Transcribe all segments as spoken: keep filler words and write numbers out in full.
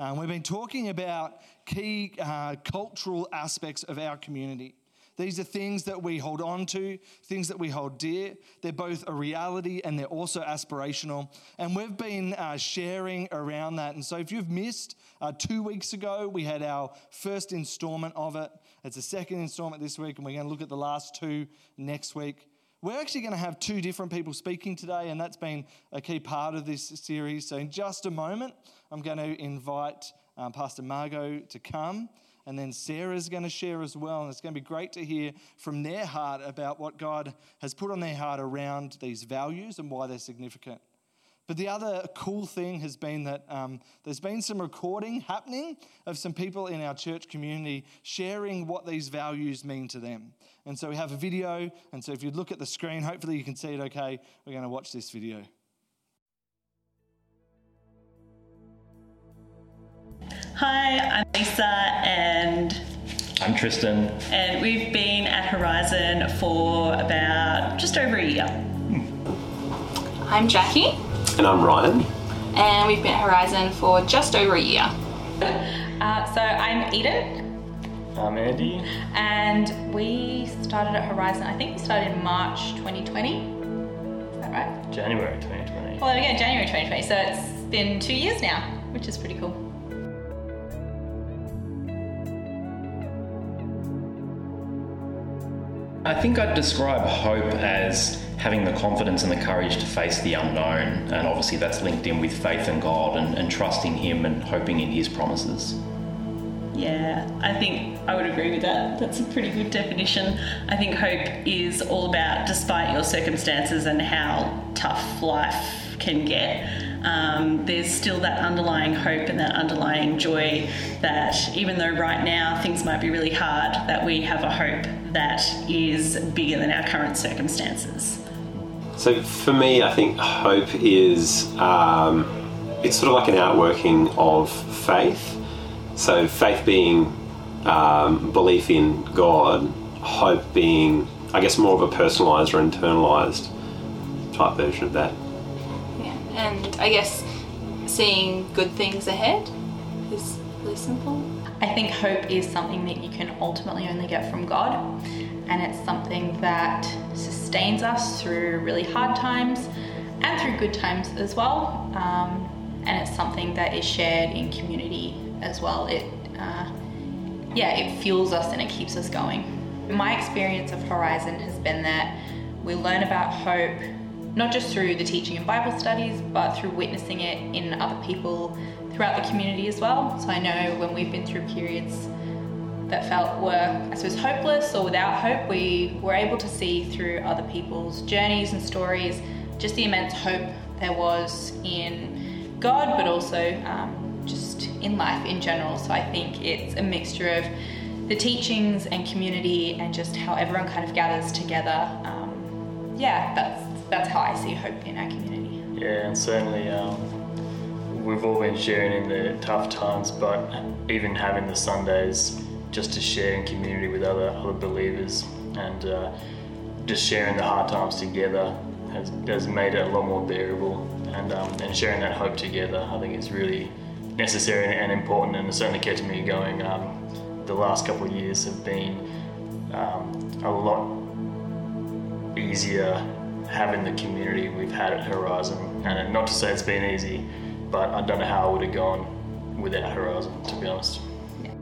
Um, we've been talking about key uh, cultural aspects of our community. These are things that we hold on to, things that we hold dear. They're both a reality and they're also aspirational. And we've been uh, sharing around that. And so if you've missed uh, two weeks ago, we had our first installment of it. It's a second installment this week, and we're going to look at the last two next week. We're actually going to have two different people speaking today, and that's been a key part of this series. So in just a moment, I'm going to invite um, Pastor Margot to come. And then Sarah's going to share as well, and it's going to be great to hear from their heart about what God has put on their heart around these values and why they're significant. But the other cool thing has been that um, there's been some recording happening of some people in our church community sharing what these values mean to them. And so we have a video, and so if you look at the screen, hopefully you can see it okay. We're going to watch this video. Hi, I'm Lisa and I'm Tristan, and we've been at Horizon for about just over a year. Hmm. I'm Jackie. And I'm Ryan. And we've been at Horizon for just over a year. Uh, so I'm Eden. I'm Andy. And we started at Horizon, I think we started in March twenty twenty. Is that right? January twenty twenty. Well, yeah, January twenty twenty. So it's been two years now, which is pretty cool. I think I'd describe hope as having the confidence and the courage to face the unknown, and obviously that's linked in with faith in God and, and trusting Him and hoping in His promises. Yeah, I think I would agree with that. That's a pretty good definition. I think hope is all about, despite your circumstances and how tough life can get, um, there's still that underlying hope and that underlying joy that even though right now things might be really hard, that we have a hope that is bigger than our current circumstances. So for me, I think hope is, um, it's sort of like an outworking of faith. So faith being um, belief in God, hope being, I guess, more of a personalised or internalised type version of that. Yeah, and I guess seeing good things ahead is really simple. I think hope is something that you can ultimately only get from God, and it's something that sustains us through really hard times and through good times as well, um, and it's something that is shared in community as well. It, uh, yeah, it fuels us and it keeps us going. My experience of Horizon has been that we learn about hope not just through the teaching in Bible studies, but through witnessing it in other people throughout the community as well. So I know when we've been through periods that felt were, I suppose, hopeless or without hope, we were able to see through other people's journeys and stories just the immense hope there was in God, but also um, just in life in general. So I think it's a mixture of the teachings and community and just how everyone kind of gathers together. Um, yeah, that's that's how I see hope in our community. Yeah, and certainly um, we've all been sharing in the tough times, but even having the Sundays just to share in community with other, other believers and uh, just sharing the hard times together has, has made it a lot more bearable. And, um, and sharing that hope together, I think it's really necessary and important, and it certainly kept me going. Um, the last couple of years have been um, a lot easier having the community we've had at Horizon, and not to say it's been easy, but I don't know how I would have gone without Horizon, to be honest. Yeah.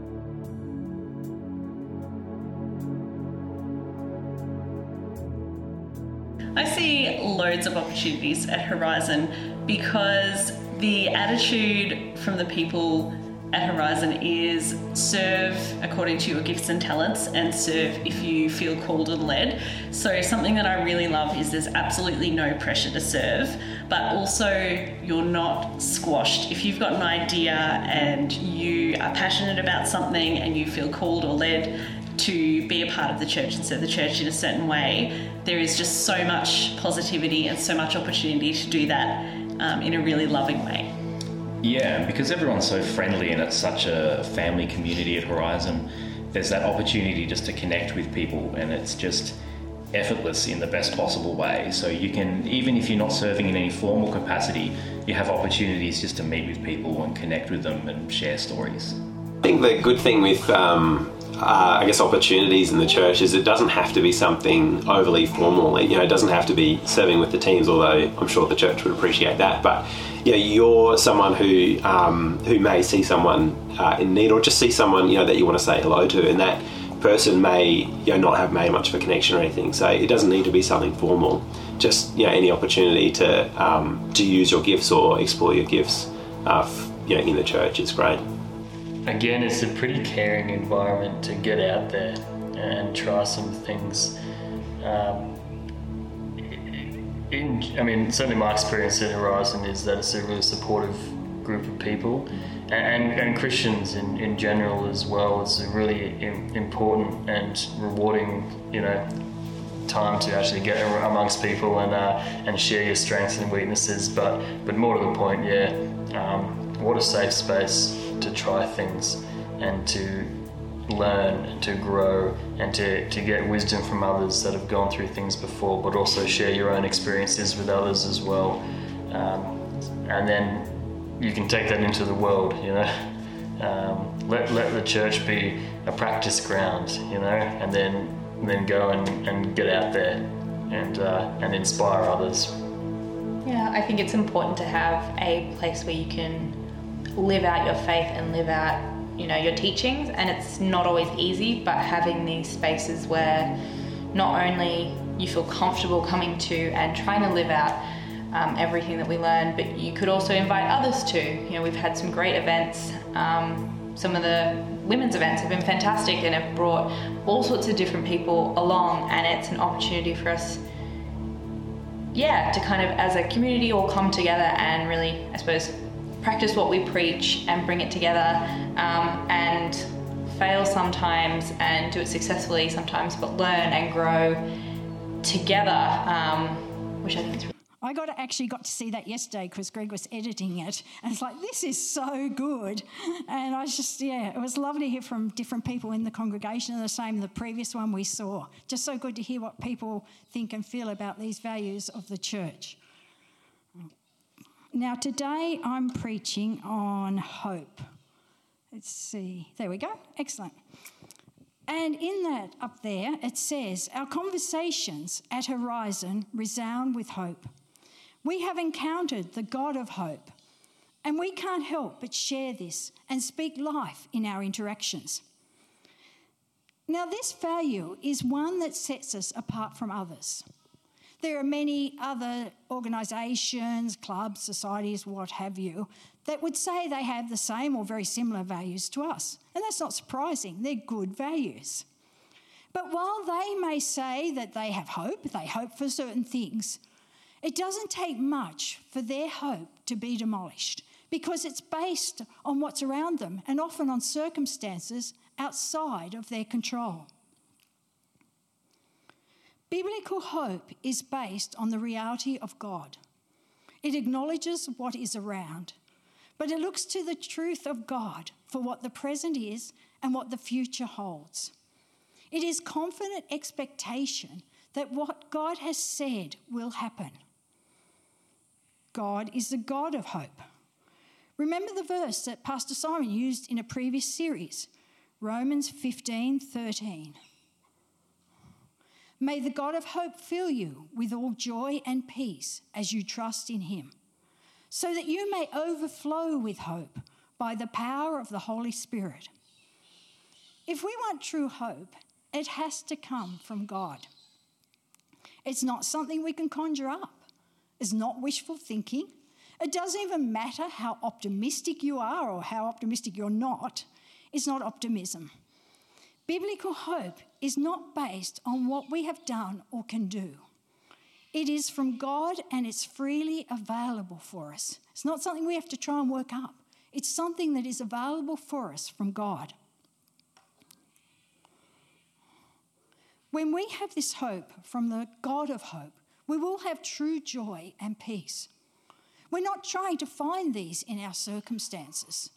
I see loads of opportunities at Horizon because the attitude from the people at Horizon is serve according to your gifts and talents, and serve if you feel called and led. So something that I really love is there's absolutely no pressure to serve, but also you're not squashed. If you've got an idea and you are passionate about something and you feel called or led to be a part of the church and serve the church in a certain way, there is just so much positivity and so much opportunity to do that um, in a really loving way. Yeah, because everyone's so friendly and it's such a family community at Horizon, there's that opportunity just to connect with people, and it's just effortless in the best possible way. So you can, even if you're not serving in any formal capacity, you have opportunities just to meet with people and connect with them and share stories. I think the good thing with um, uh, I guess opportunities in the church is it doesn't have to be something overly formal. You know, it doesn't have to be serving with the teams, although I'm sure the church would appreciate that. But you know, you're someone who um, who may see someone uh, in need, or just see someone, you know, that you want to say hello to, and that person may, you know, not have made much of a connection or anything. So it doesn't need to be something formal, just, you know, any opportunity to um, to use your gifts or explore your gifts uh, f- you know, in the church is great. Again, it's a pretty caring environment to get out there and try some things. Um, in, I mean, certainly my experience at Horizon is that it's a really supportive group of people, and, and Christians in, in general as well. It's a really im- important and rewarding, you know, time to actually get amongst people and uh, and share your strengths and weaknesses. But but more to the point, yeah, um, what a safe space to try things and to learn and to grow and to, to get wisdom from others that have gone through things before, but also share your own experiences with others as well. Um, and then you can take that into the world, you know. Um, let let the church be a practice ground, you know, and then and then go and, and get out there and uh, and inspire others. Yeah, I think it's important to have a place where you can live out your faith and live out, you know, your teachings. And it's not always easy, but having these spaces where not only you feel comfortable coming to and trying to live out Um, everything that we learn, but you could also invite others to. You know, we've had some great events. Um, some of the women's events have been fantastic and have brought all sorts of different people along, and it's an opportunity for us, yeah, to kind of as a community all come together and really, I suppose, practice what we preach and bring it together um, and fail sometimes and do it successfully sometimes, but learn and grow together, um, which I think is really I got actually got to see that yesterday because Greg was editing it, and it's like, this is so good. And I was just, yeah, it was lovely to hear from different people in the congregation, and the same the previous one we saw. Just so good to hear what people think and feel about these values of the church. Now today I'm preaching on hope. Let's see. There we go. Excellent. And in that up there, it says, our conversations at Horizon resound with hope. We have encountered the God of hope, and we can't help but share this and speak life in our interactions. Now, this value is one that sets us apart from others. There are many other organisations, clubs, societies, what have you, that would say they have the same or very similar values to us. And that's not surprising. They're good values. But while they may say that they have hope, they hope for certain things, it doesn't take much for their hope to be demolished, because it's based on what's around them and often on circumstances outside of their control. Biblical hope is based on the reality of God. It acknowledges what is around, but it looks to the truth of God for what the present is and what the future holds. It is confident expectation that what God has said will happen. God is the God of hope. Remember the verse that Pastor Simon used in a previous series, Romans fifteen thirteen. May the God of hope fill you with all joy and peace as you trust in him, so that you may overflow with hope by the power of the Holy Spirit. If we want true hope, it has to come from God. It's not something we can conjure up. It's not wishful thinking. It doesn't even matter how optimistic you are or how optimistic you're not. It's not optimism. Biblical hope is not based on what we have done or can do. It is from God, and it's freely available for us. It's not something we have to try and work up. It's something that is available for us from God. When we have this hope from the God of hope, we will have true joy and peace. We're not trying to find these in our circumstances.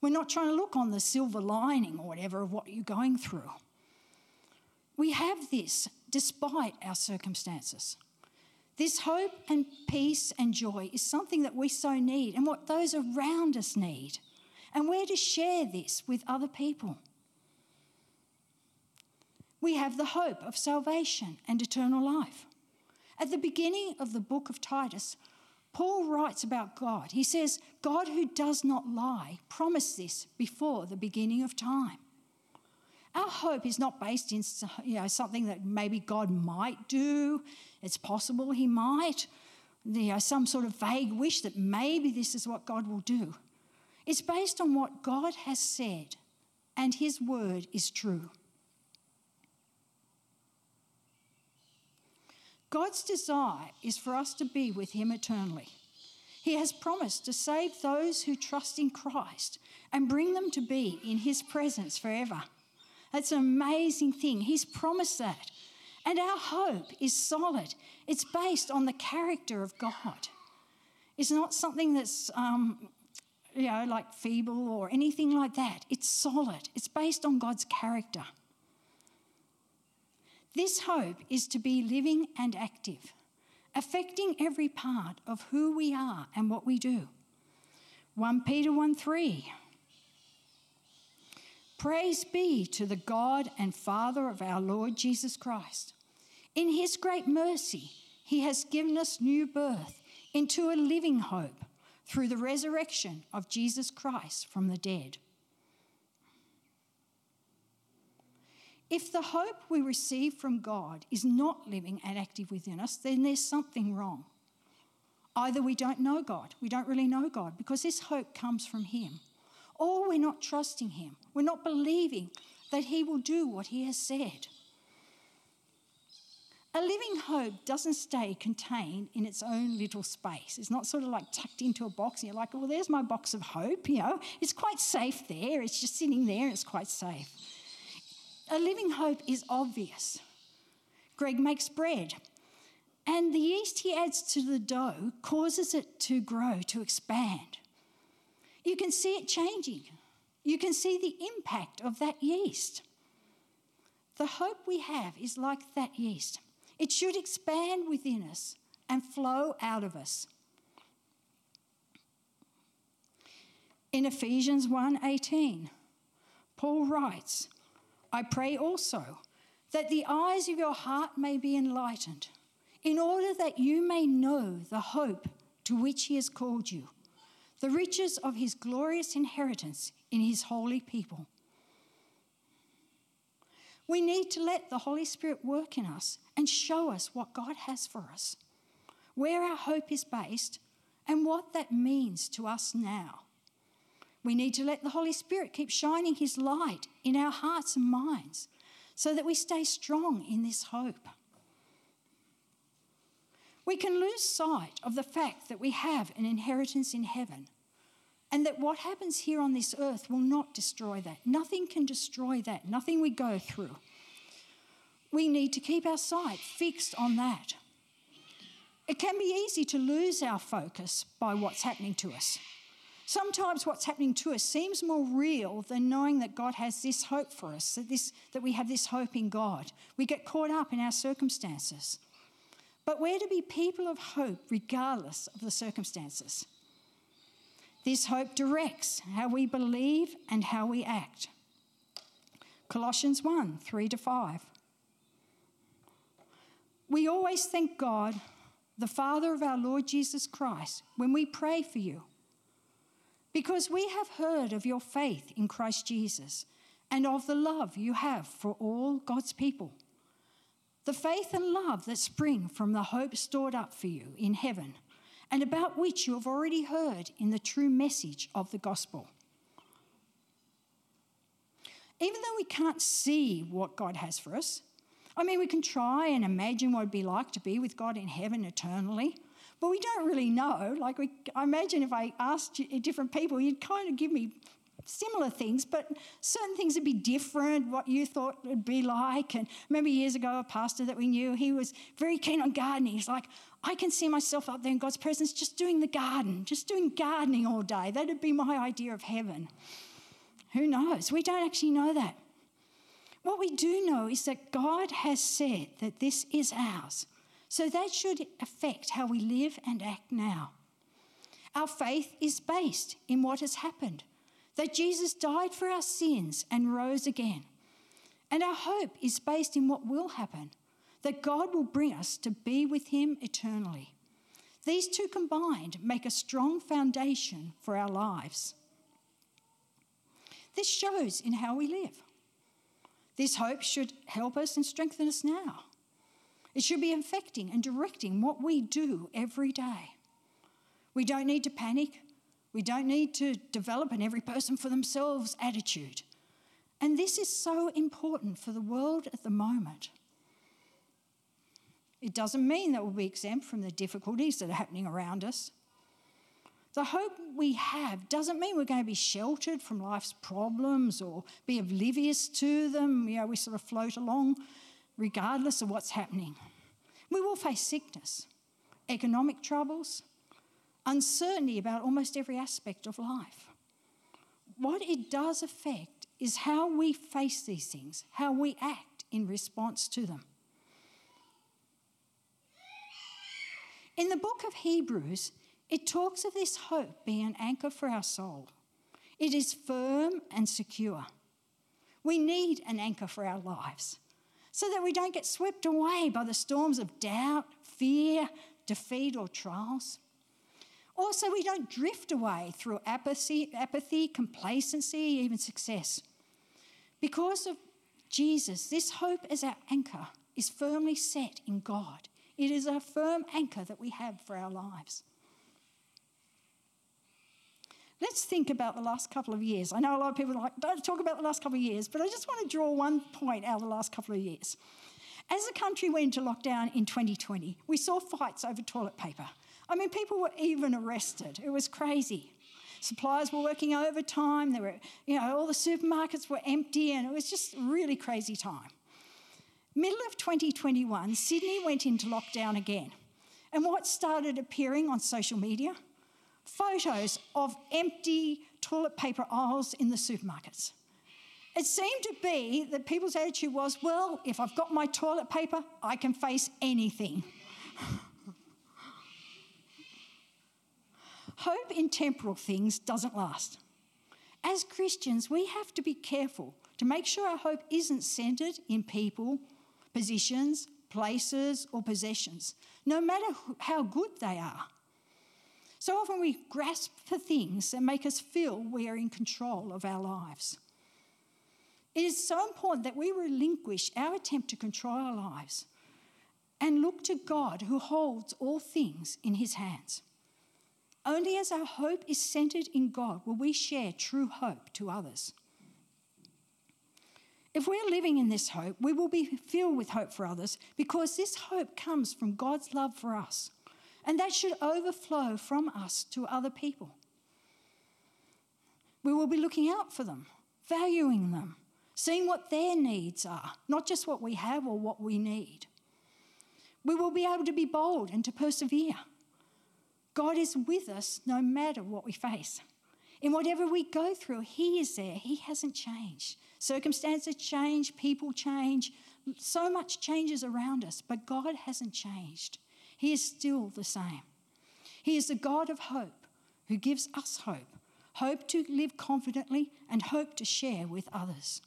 We're not trying to look on the silver lining or whatever of what you're going through. We have this despite our circumstances. This hope and peace and joy is something that we so need and what those around us need. And we're to share this with other people. We have the hope of salvation and eternal life. At the beginning of the book of Titus, Paul writes about God. He says, God who does not lie promised this before the beginning of time. Our hope is not based in, you know, something that maybe God might do. It's possible he might. You know, some sort of vague wish that maybe this is what God will do. It's based on what God has said, and his word is true. God's desire is for us to be with him eternally. He has promised to save those who trust in Christ and bring them to be in his presence forever. That's an amazing thing. He's promised that. And our hope is solid. It's based on the character of God. It's not something that's, um, you know, like feeble or anything like that. It's solid. It's based on God's character. This hope is to be living and active, affecting every part of who we are and what we do. First Peter one three. Praise be to the God and Father of our Lord Jesus Christ. In his great mercy, he has given us new birth into a living hope through the resurrection of Jesus Christ from the dead. If the hope we receive from God is not living and active within us, then there's something wrong. Either we don't know God, we don't really know God, because this hope comes from him. Or we're not trusting him. We're not believing that he will do what he has said. A living hope doesn't stay contained in its own little space. It's not sort of like tucked into a box and you're like, well, there's my box of hope, you know. It's quite safe there. It's just sitting there and it's quite safe. A living hope is obvious. Greg makes bread, and the yeast he adds to the dough causes it to grow, to expand. You can see it changing. You can see the impact of that yeast. The hope we have is like that yeast. It should expand within us and flow out of us. In Ephesians one eighteen, Paul writes, I pray also that the eyes of your heart may be enlightened, in order that you may know the hope to which he has called you, the riches of his glorious inheritance in his holy people. We need to let the Holy Spirit work in us and show us what God has for us, where our hope is based, and what that means to us now. We need to let the Holy Spirit keep shining his light in our hearts and minds so that we stay strong in this hope. We can lose sight of the fact that we have an inheritance in heaven and that what happens here on this earth will not destroy that. Nothing can destroy that. Nothing we go through. We need to keep our sight fixed on that. It can be easy to lose our focus by what's happening to us. Sometimes what's happening to us seems more real than knowing that God has this hope for us, that, this, that we have this hope in God. We get caught up in our circumstances. But we're to be people of hope regardless of the circumstances. This hope directs how we believe and how we act. Colossians one, three to five. We always thank God, the Father of our Lord Jesus Christ, when we pray for you, because we have heard of your faith in Christ Jesus and of the love you have for all God's people. The faith and love that spring from the hope stored up for you in heaven, and about which you have already heard in the true message of the gospel. Even though we can't see what God has for us, I mean, we can try and imagine what it'd be like to be with God in heaven eternally, but we don't really know. Like, we, I imagine if I asked you, different people, you'd kind of give me similar things, but certain things would be different, what you thought it would be like. And remember years ago, a pastor that we knew, he was very keen on gardening. He's like, I can see myself up there in God's presence just doing the garden, just doing gardening all day. That would be my idea of heaven. Who knows? We don't actually know that. What we do know is that God has said that this is ours. So that should affect how we live and act now. Our faith is based in what has happened, that Jesus died for our sins and rose again. And our hope is based in what will happen, that God will bring us to be with him eternally. These two combined make a strong foundation for our lives. This shows in how we live. This hope should help us and strengthen us now. It should be affecting and directing what we do every day. We don't need to panic. We don't need to develop an every person for themselves attitude. And this is so important for the world at the moment. It doesn't mean that we'll be exempt from the difficulties that are happening around us. The hope we have doesn't mean we're going to be sheltered from life's problems or be oblivious to them. You know, we sort of float along regardless of what's happening. We will face sickness, economic troubles, uncertainty about almost every aspect of life. What it does affect is how we face these things, how we act in response to them. In the book of Hebrews, it talks of this hope being an anchor for our soul. It is firm and secure. We need an anchor for our lives so that we don't get swept away by the storms of doubt, fear, defeat, or trials. Also, we don't drift away through apathy, apathy, complacency, even success. Because of Jesus, this hope as our anchor is firmly set in God. It is a firm anchor that we have for our lives. Let's think about the last couple of years. I know a lot of people are like, don't talk about the last couple of years, but I just want to draw one point out of the last couple of years. As the country went into lockdown in twenty twenty, we saw fights over toilet paper. I mean, people were even arrested. It was crazy. Suppliers were working overtime. There were, you know, all the supermarkets were empty, and it was just a really crazy time. Middle of twenty twenty-one, Sydney went into lockdown again. And what started appearing on social media? Photos of empty toilet paper aisles in the supermarkets. It seemed to be that people's attitude was, well, if I've got my toilet paper, I can face anything. Hope in temporal things doesn't last. As Christians, we have to be careful to make sure our hope isn't centred in people, positions, places or possessions, no matter how good they are. So often we grasp for things that make us feel we are in control of our lives. It is so important that we relinquish our attempt to control our lives and look to God who holds all things in his hands. Only as our hope is centred in God will we share true hope to others. If we're living in this hope, we will be filled with hope for others because this hope comes from God's love for us. And that should overflow from us to other people. We will be looking out for them, valuing them, seeing what their needs are, not just what we have or what we need. We will be able to be bold and to persevere. God is with us no matter what we face. In whatever we go through, he is there. He hasn't changed. Circumstances change, people change, so much changes around us, but God hasn't changed. He is still the same. He is the God of hope who gives us hope, hope to live confidently and hope to share with others.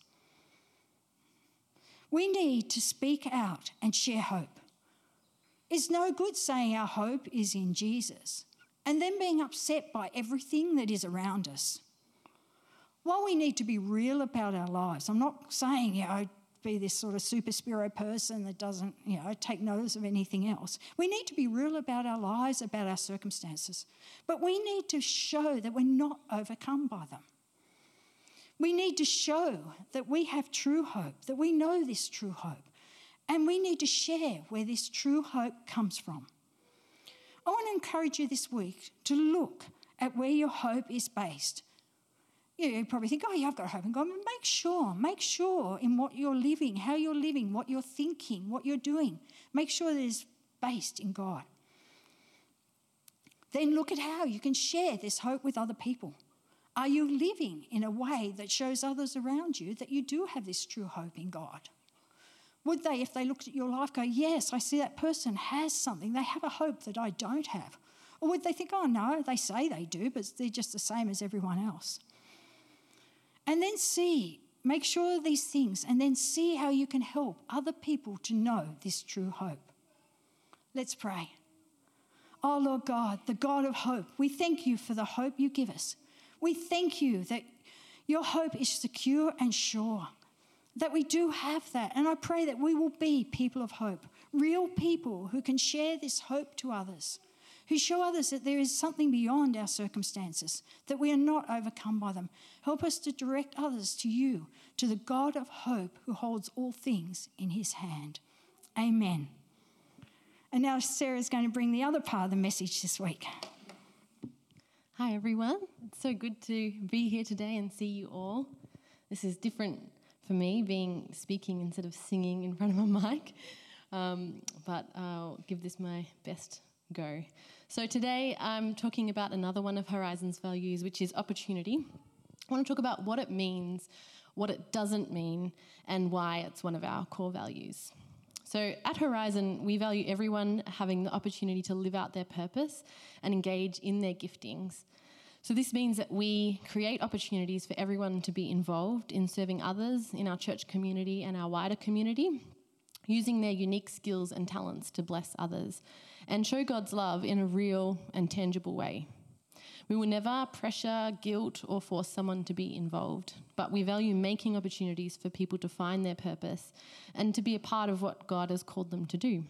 We need to speak out and share hope. It's no good saying our hope is in Jesus and then being upset by everything that is around us. While we need to be real about our lives, I'm not saying, you know, be this sort of super spiro person that doesn't, you know, take notice of anything else. We need to be real about our lives, about our circumstances. But we need to show that we're not overcome by them. We need to show that we have true hope, that we know this true hope. And we need to share where this true hope comes from. I want to encourage you this week to look at where your hope is based. You probably think, oh, yeah, I've got hope in God. But make sure, make sure in what you're living, how you're living, what you're thinking, what you're doing. Make sure that it's based in God. Then look at how you can share this hope with other people. Are you living in a way that shows others around you that you do have this true hope in God? Would they, if they looked at your life, go, yes, I see that person has something. They have a hope that I don't have. Or would they think, oh, no, they say they do, but they're just the same as everyone else? And then see, make sure of these things, and then see how you can help other people to know this true hope. Let's pray. Oh, Lord God, the God of hope, we thank you for the hope you give us. We thank you that your hope is secure and sure, that we do have that. And I pray that we will be people of hope, real people who can share this hope to others, who show others that there is something beyond our circumstances, that we are not overcome by them. Help us to direct others to you, to the God of hope who holds all things in his hand. Amen. And now Sarah's going to bring the other part of the message this week. Hi, everyone. It's so good to be here today and see you all. This is different for me, being speaking instead of singing in front of a mic, um, but I'll give this my best go. So today I'm talking about another one of Horizon's values, which is opportunity. I want to talk about what it means, what it doesn't mean, and why it's one of our core values. So at Horizon, we value everyone having the opportunity to live out their purpose and engage in their giftings. So this means that we create opportunities for everyone to be involved in serving others in our church community and our wider community, using their unique skills and talents to bless others and show God's love in a real and tangible way. We will never pressure, guilt, or force someone to be involved, but we value making opportunities for people to find their purpose and to be a part of what God has called them to do.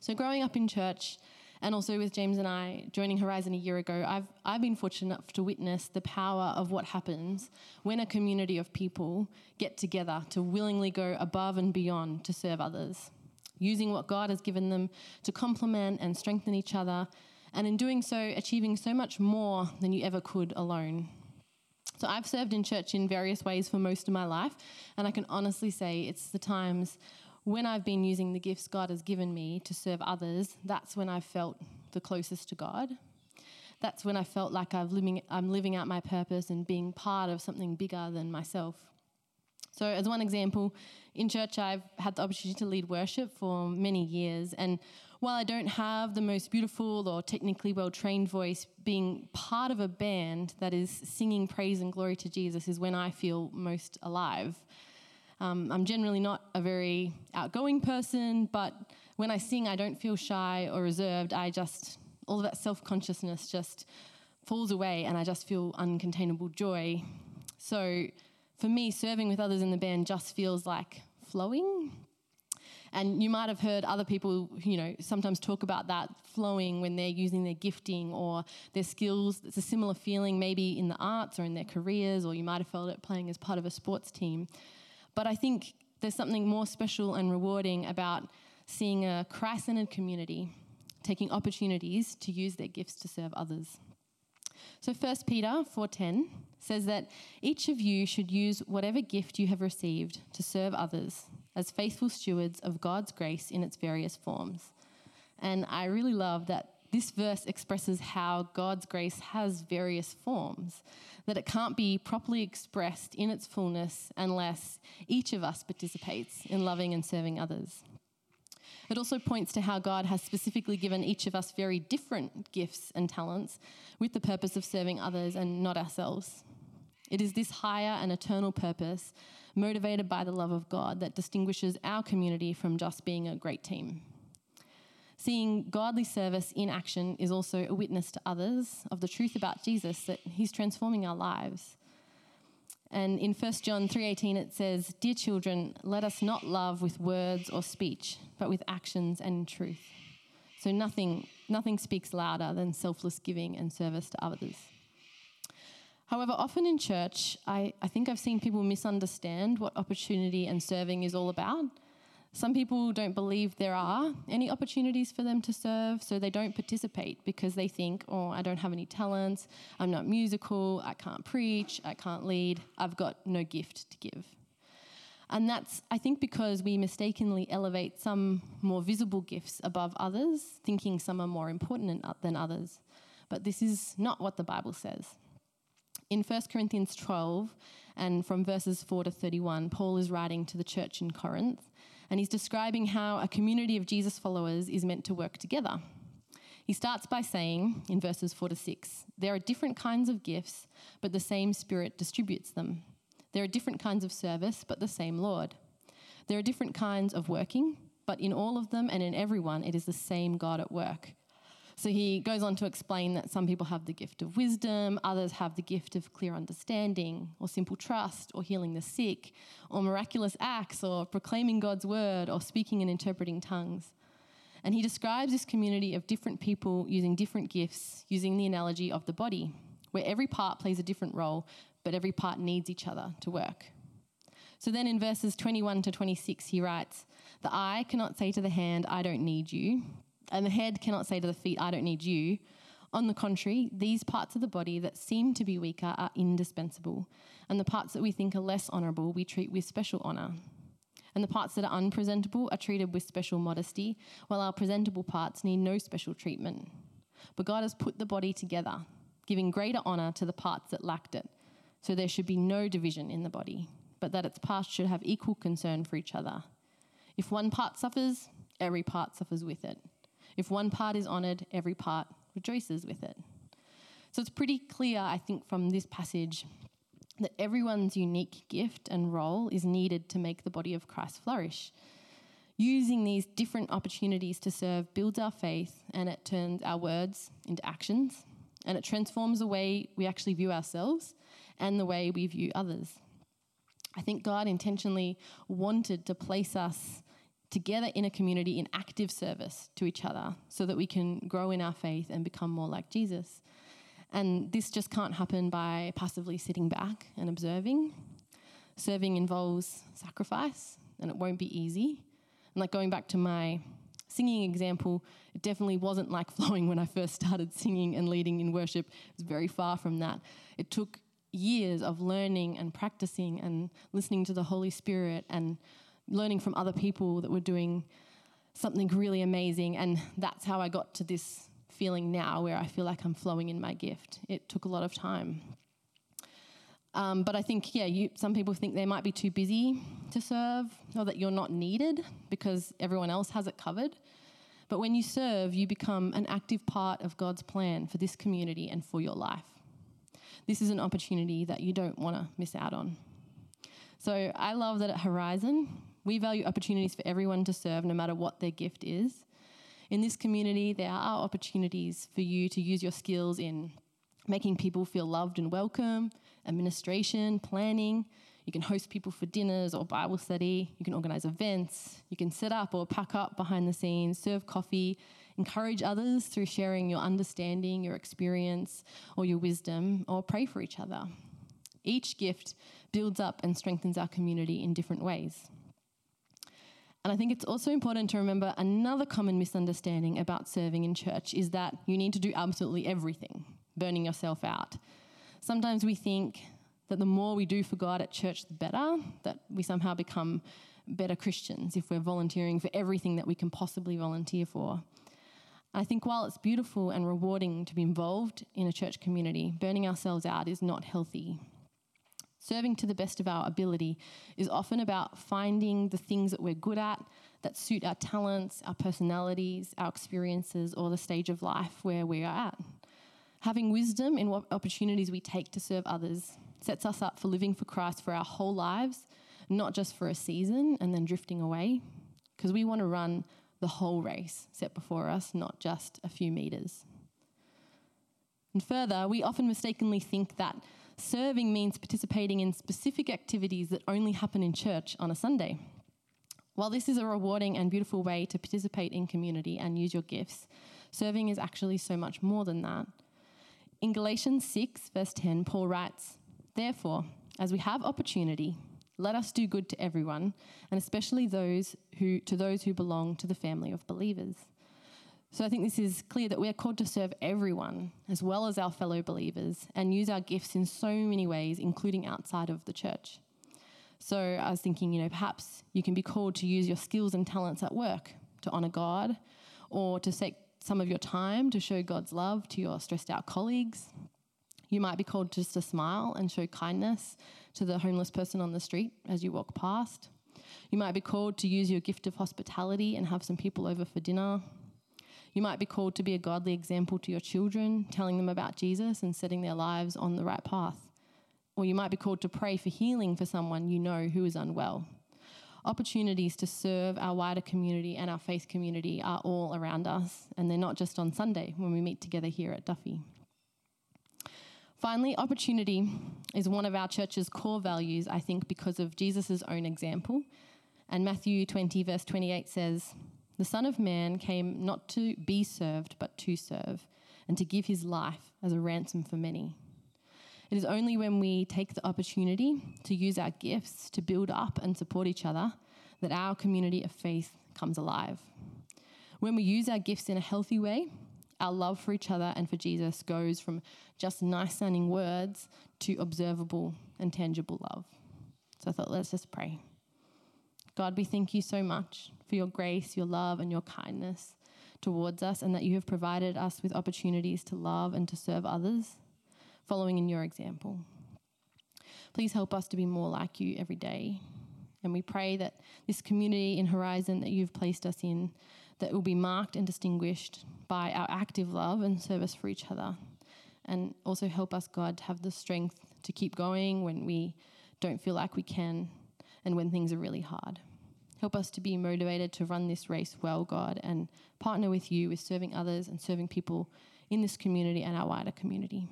So growing up in church, and also with James and I joining Horizon a year ago, I've I've been fortunate enough to witness the power of what happens when a community of people get together to willingly go above and beyond to serve others, using what God has given them to complement and strengthen each other, and in doing so, achieving so much more than you ever could alone. So I've served in church in various ways for most of my life, and I can honestly say it's the times when I've been using the gifts God has given me to serve others, that's when I felt the closest to God. That's when I felt like I've living, I'm living out my purpose and being part of something bigger than myself. So as one example, in church I've had the opportunity to lead worship for many years, and while I don't have the most beautiful or technically well-trained voice, being part of a band that is singing praise and glory to Jesus is when I feel most alive. Um, I'm generally not a very outgoing person, but when I sing, I don't feel shy or reserved. I just, all of that self-consciousness just falls away and I just feel uncontainable joy. So for me, serving with others in the band just feels like flowing. And you might have heard other people, you know, sometimes talk about that flowing when they're using their gifting or their skills. It's a similar feeling maybe in the arts or in their careers, or you might have felt it playing as part of a sports team. But I think there's something more special and rewarding about seeing a Christ-centered community taking opportunities to use their gifts to serve others. So First Peter four ten says that each of you should use whatever gift you have received to serve others as faithful stewards of God's grace in its various forms. And I really love that this verse expresses how God's grace has various forms, that it can't be properly expressed in its fullness unless each of us participates in loving and serving others. It also points to how God has specifically given each of us very different gifts and talents with the purpose of serving others and not ourselves. It is this higher and eternal purpose, motivated by the love of God, that distinguishes our community from just being a great team. Seeing godly service in action is also a witness to others of the truth about Jesus, that he's transforming our lives. And in First John three eighteen it says, "Dear children, let us not love with words or speech, but with actions and in truth." So nothing, nothing speaks louder than selfless giving and service to others. However, often in church, I, I think I've seen people misunderstand what opportunity and serving is all about. Some people don't believe there are any opportunities for them to serve, so they don't participate because they think, oh, I don't have any talents, I'm not musical, I can't preach, I can't lead, I've got no gift to give. And that's, I think, because we mistakenly elevate some more visible gifts above others, thinking some are more important than others. But this is not what the Bible says. In First Corinthians twelve, and from verses four to thirty-one, Paul is writing to the church in Corinth, and he's describing how a community of Jesus followers is meant to work together. He starts by saying, in verses four to six, there are different kinds of gifts, but the same Spirit distributes them. There are different kinds of service, but the same Lord. There are different kinds of working, but in all of them and in everyone, it is the same God at work. So he goes on to explain that some people have the gift of wisdom, others have the gift of clear understanding, or simple trust, or healing the sick, or miraculous acts, or proclaiming God's word, or speaking and interpreting tongues. And he describes this community of different people using different gifts, using the analogy of the body, where every part plays a different role, but every part needs each other to work. So then in verses twenty-one to twenty-six, he writes, the eye cannot say to the hand, I don't need you. And the head cannot say to the feet, I don't need you. On the contrary, these parts of the body that seem to be weaker are indispensable, and the parts that we think are less honourable we treat with special honour. And the parts that are unpresentable are treated with special modesty, while our presentable parts need no special treatment. But God has put the body together, giving greater honour to the parts that lacked it. So there should be no division in the body, but that its parts should have equal concern for each other. If one part suffers, every part suffers with it. If one part is honoured, every part rejoices with it. So it's pretty clear, I think, from this passage that everyone's unique gift and role is needed to make the body of Christ flourish. Using these different opportunities to serve builds our faith, and it turns our words into actions, and it transforms the way we actually view ourselves and the way we view others. I think God intentionally wanted to place us together in a community in active service to each other so that we can grow in our faith and become more like Jesus. And this just can't happen by passively sitting back and observing. Serving involves sacrifice, and it won't be easy. And like going back to my singing example, it definitely wasn't like flowing when I first started singing and leading in worship. It was very far from that. It took years of learning and practicing and listening to the Holy Spirit and learning from other people that were doing something really amazing, and that's how I got to this feeling now where I feel like I'm flowing in my gift. It took a lot of time. Um, but I think, yeah, you, some people think they might be too busy to serve or that you're not needed because everyone else has it covered. But when you serve, you become an active part of God's plan for this community and for your life. This is an opportunity that you don't want to miss out on. So I love that at Horizon, we value opportunities for everyone to serve no matter what their gift is. In this community, there are opportunities for you to use your skills in making people feel loved and welcome, administration, planning. You can host people for dinners or Bible study. You can organise events. You can set up or pack up behind the scenes, serve coffee, encourage others through sharing your understanding, your experience, or your wisdom, or pray for each other. Each gift builds up and strengthens our community in different ways. And I think it's also important to remember another common misunderstanding about serving in church is that you need to do absolutely everything, burning yourself out. Sometimes we think that the more we do for God at church, the better, that we somehow become better Christians if we're volunteering for everything that we can possibly volunteer for. I think while it's beautiful and rewarding to be involved in a church community, burning ourselves out is not healthy. Serving to the best of our ability is often about finding the things that we're good at, that suit our talents, our personalities, our experiences, or the stage of life where we are at. Having wisdom in what opportunities we take to serve others sets us up for living for Christ for our whole lives, not just for a season and then drifting away, because we want to run the whole race set before us, not just a few metres. And further, we often mistakenly think that serving means participating in specific activities that only happen in church on a Sunday. While this is a rewarding and beautiful way to participate in community and use your gifts, serving is actually so much more than that. In Galatians six, verse ten, Paul writes, therefore, as we have opportunity, let us do good to everyone, and especially those who to those who belong to the family of believers. So I think this is clear that we are called to serve everyone as well as our fellow believers and use our gifts in so many ways, including outside of the church. So I was thinking, you know, perhaps you can be called to use your skills and talents at work to honour God, or to take some of your time to show God's love to your stressed out colleagues. You might be called just to smile and show kindness to the homeless person on the street as you walk past. You might be called to use your gift of hospitality and have some people over for dinner. You might be called to be a godly example to your children, telling them about Jesus and setting their lives on the right path. Or you might be called to pray for healing for someone you know who is unwell. Opportunities to serve our wider community and our faith community are all around us, and they're not just on Sunday when we meet together here at Duffy. Finally, opportunity is one of our church's core values, I think, because of Jesus' own example. And Matthew twenty, verse twenty-eight says, "The Son of Man came not to be served, but to serve, and to give his life as a ransom for many." It is only when we take the opportunity to use our gifts to build up and support each other that our community of faith comes alive. When we use our gifts in a healthy way, our love for each other and for Jesus goes from just nice-sounding words to observable and tangible love. So I thought, let's just pray. God, we thank you so much for your grace, your love, and your kindness towards us, and that you have provided us with opportunities to love and to serve others, following in your example. Please help us to be more like you every day. And we pray that this community in Horizon that you've placed us in, that will be marked and distinguished by our active love and service for each other. And also help us, God, to have the strength to keep going when we don't feel like we can and when things are really hard. Help us to be motivated to run this race well, God, and partner with you with serving others and serving people in this community and our wider community.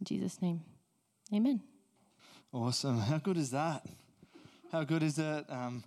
In Jesus' name, amen. Awesome. How good is that? How good is it? Um,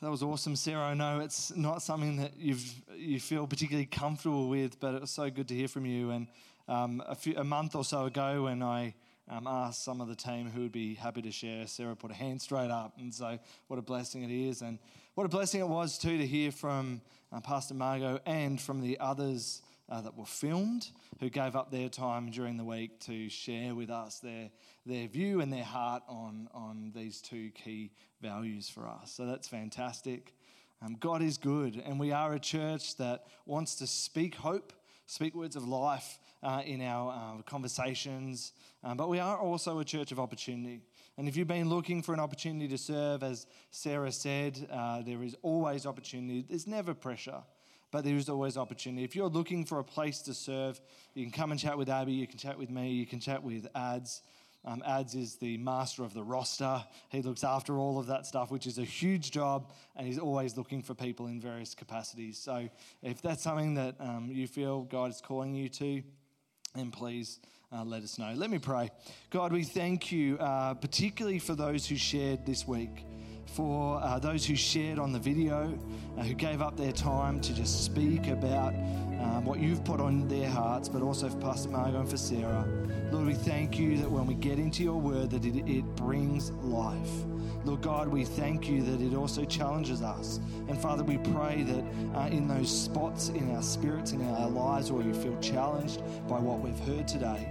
that was awesome, Sarah. I know it's not something that you've you feel particularly comfortable with, but it was so good to hear from you. And um, a, few, a month or so ago when I um, asked some of the team who would be happy to share, Sarah put a hand straight up. And so what a blessing it is. And what a blessing it was too to hear from uh, Pastor Margot and from the others Uh, that were filmed, who gave up their time during the week to share with us their their view and their heart on, on these two key values for us. So that's fantastic. Um, God is good, and we are a church that wants to speak hope, speak words of life uh, in our uh, conversations, um, but we are also a church of opportunity. And if you've been looking for an opportunity to serve, as Sarah said, uh, there is always opportunity. There's never pressure, but there is always opportunity. If you're looking for a place to serve, you can come and chat with Abby, you can chat with me, you can chat with Ads. Um, Ads is the master of the roster. He looks after all of that stuff, which is a huge job, and he's always looking for people in various capacities. So if that's something that um, you feel God is calling you to, then please uh, let us know. Let me pray. God, we thank you uh, particularly for those who shared this week, for uh, those who shared on the video, uh, who gave up their time to just speak about um, what you've put on their hearts, but also for Pastor Margot and for Sarah. Lord, we thank you that when we get into your word, that it, it brings life. Lord God, we thank you that it also challenges us. And Father, we pray that uh, in those spots in our spirits, in our lives, where we feel challenged by what we've heard today,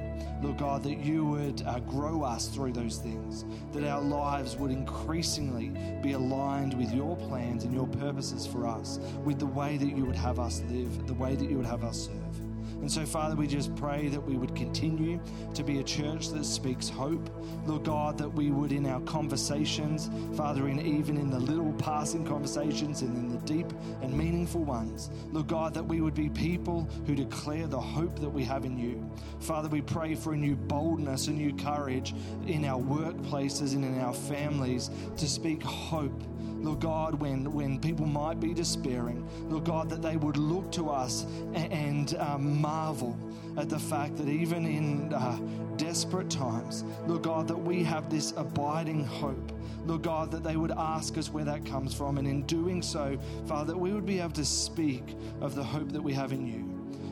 Lord God, that you would uh, grow us through those things, that our lives would increasingly be aligned with your plans and your purposes for us, with the way that you would have us live, the way that you would have us serve. And so, Father, we just pray that we would continue to be a church that speaks hope. Lord God, that we would in our conversations, Father, in even in the little passing conversations and in the deep and meaningful ones, Lord God, that we would be people who declare the hope that we have in you. Father, we pray for a new boldness, a new courage in our workplaces and in our families to speak hope. Lord God, when, when people might be despairing, Lord God, that they would look to us and, and um, marvel at the fact that even in uh, desperate times, Lord God, that we have this abiding hope. Lord God, that they would ask us where that comes from. And in doing so, Father, that we would be able to speak of the hope that we have in you.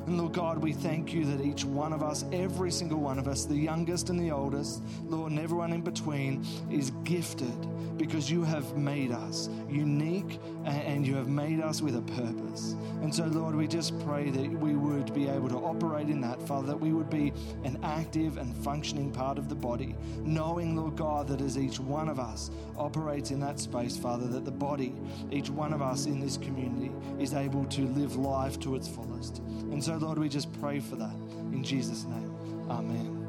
And Lord God, we thank you that each one of us, every single one of us, the youngest and the oldest, Lord, and everyone in between, is gifted because you have made us unique and you have made us with a purpose. And so, Lord, we just pray that we would be able to operate in that, Father, that we would be an active and functioning part of the body, knowing, Lord God, that as each one of us operates in that space, Father, that the body, each one of us in this community, is able to live life to its fullest. And so, Lord, we just pray for that in Jesus' name. Amen.